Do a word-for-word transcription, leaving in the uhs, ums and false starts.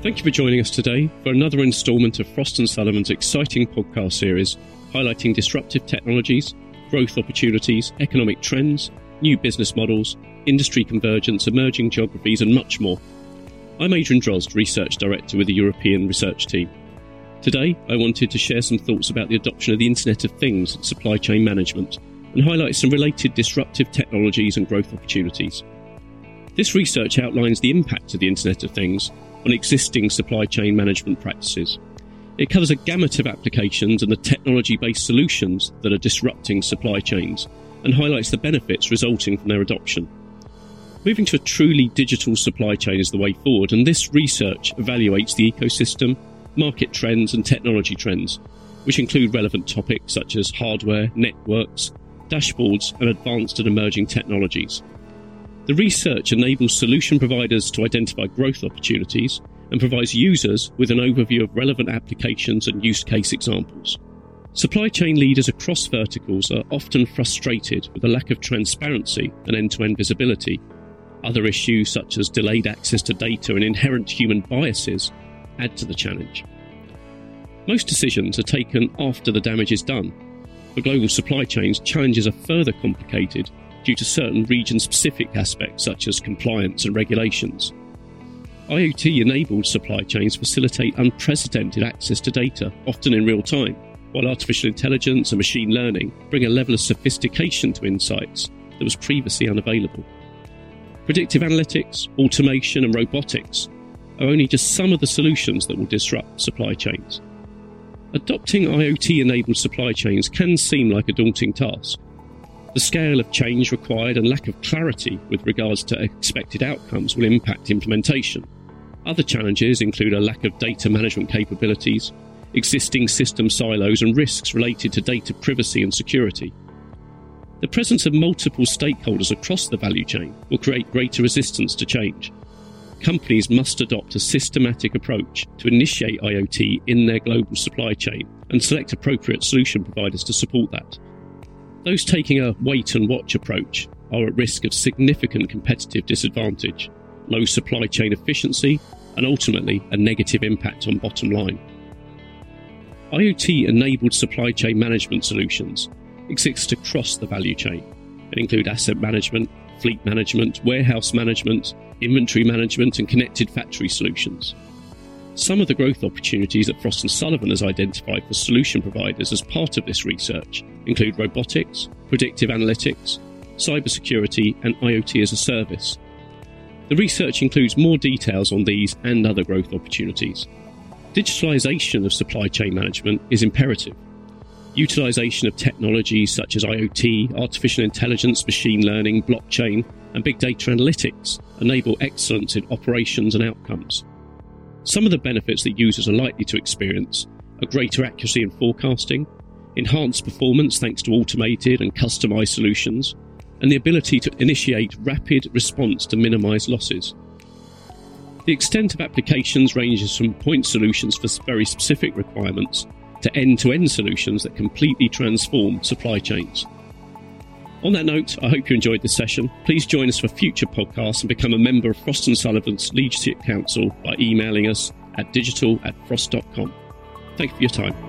Thank you for joining us today for another instalment of Frost and Sullivan's exciting podcast series highlighting disruptive technologies, growth opportunities, economic trends, new business models, industry convergence, emerging geographies and much more. I'm Adrian Drozd, Research Director with the European Research Team. Today I wanted to share some thoughts about the adoption of the Internet of Things and supply chain management and highlight some related disruptive technologies and growth opportunities. This research outlines the impact of the Internet of Things on existing supply chain management practices. It covers a gamut of applications and the technology-based solutions that are disrupting supply chains and highlights the benefits resulting from their adoption. Moving to a truly digital supply chain is the way forward, and this research evaluates the ecosystem, market trends and technology trends, which include relevant topics such as hardware, networks, dashboards and advanced and emerging technologies. The research enables solution providers to identify growth opportunities and provides users with an overview of relevant applications and use case examples. Supply chain leaders across verticals are often frustrated with a lack of transparency and end-to-end visibility. Other issues such as delayed access to data and inherent human biases add to the challenge. Most decisions are taken after the damage is done. For global supply chains, challenges are further complicated due to certain region-specific aspects such as compliance and regulations. I O T-enabled supply chains facilitate unprecedented access to data, often in real time, while artificial intelligence and machine learning bring a level of sophistication to insights that was previously unavailable. Predictive analytics, automation and robotics are only just some of the solutions that will disrupt supply chains. Adopting I O T-enabled supply chains can seem like a daunting task. The scale of change required and lack of clarity with regards to expected outcomes will impact implementation. Other challenges include a lack of data management capabilities, existing system silos and risks related to data privacy and security. The presence of multiple stakeholders across the value chain will create greater resistance to change. Companies must adopt a systematic approach to initiate I O T in their global supply chain and select appropriate solution providers to support that. Those taking a wait-and-watch approach are at risk of significant competitive disadvantage, low supply chain efficiency, and ultimately a negative impact on bottom line. I O T-enabled supply chain management solutions exist across the value chain and include asset management, fleet management, warehouse management, inventory management, and connected factory solutions. Some of the growth opportunities that Frost and Sullivan has identified for solution providers as part of this research include robotics, predictive analytics, cybersecurity, and I O T as a service. The research includes more details on these and other growth opportunities. Digitalization of supply chain management is imperative. Utilization of technologies such as I O T, artificial intelligence, machine learning, blockchain, and big data analytics enable excellence in operations and outcomes. Some of the benefits that users are likely to experience are greater accuracy in forecasting, enhanced performance thanks to automated and customized solutions, and the ability to initiate rapid response to minimize losses. The extent of applications ranges from point solutions for very specific requirements to end-to-end solutions that completely transform supply chains. On that note, I hope you enjoyed this session. Please join us for future podcasts and become a member of Frost and Sullivan's Leadership Council by emailing us at digital at frost dot com. Thank you for your time.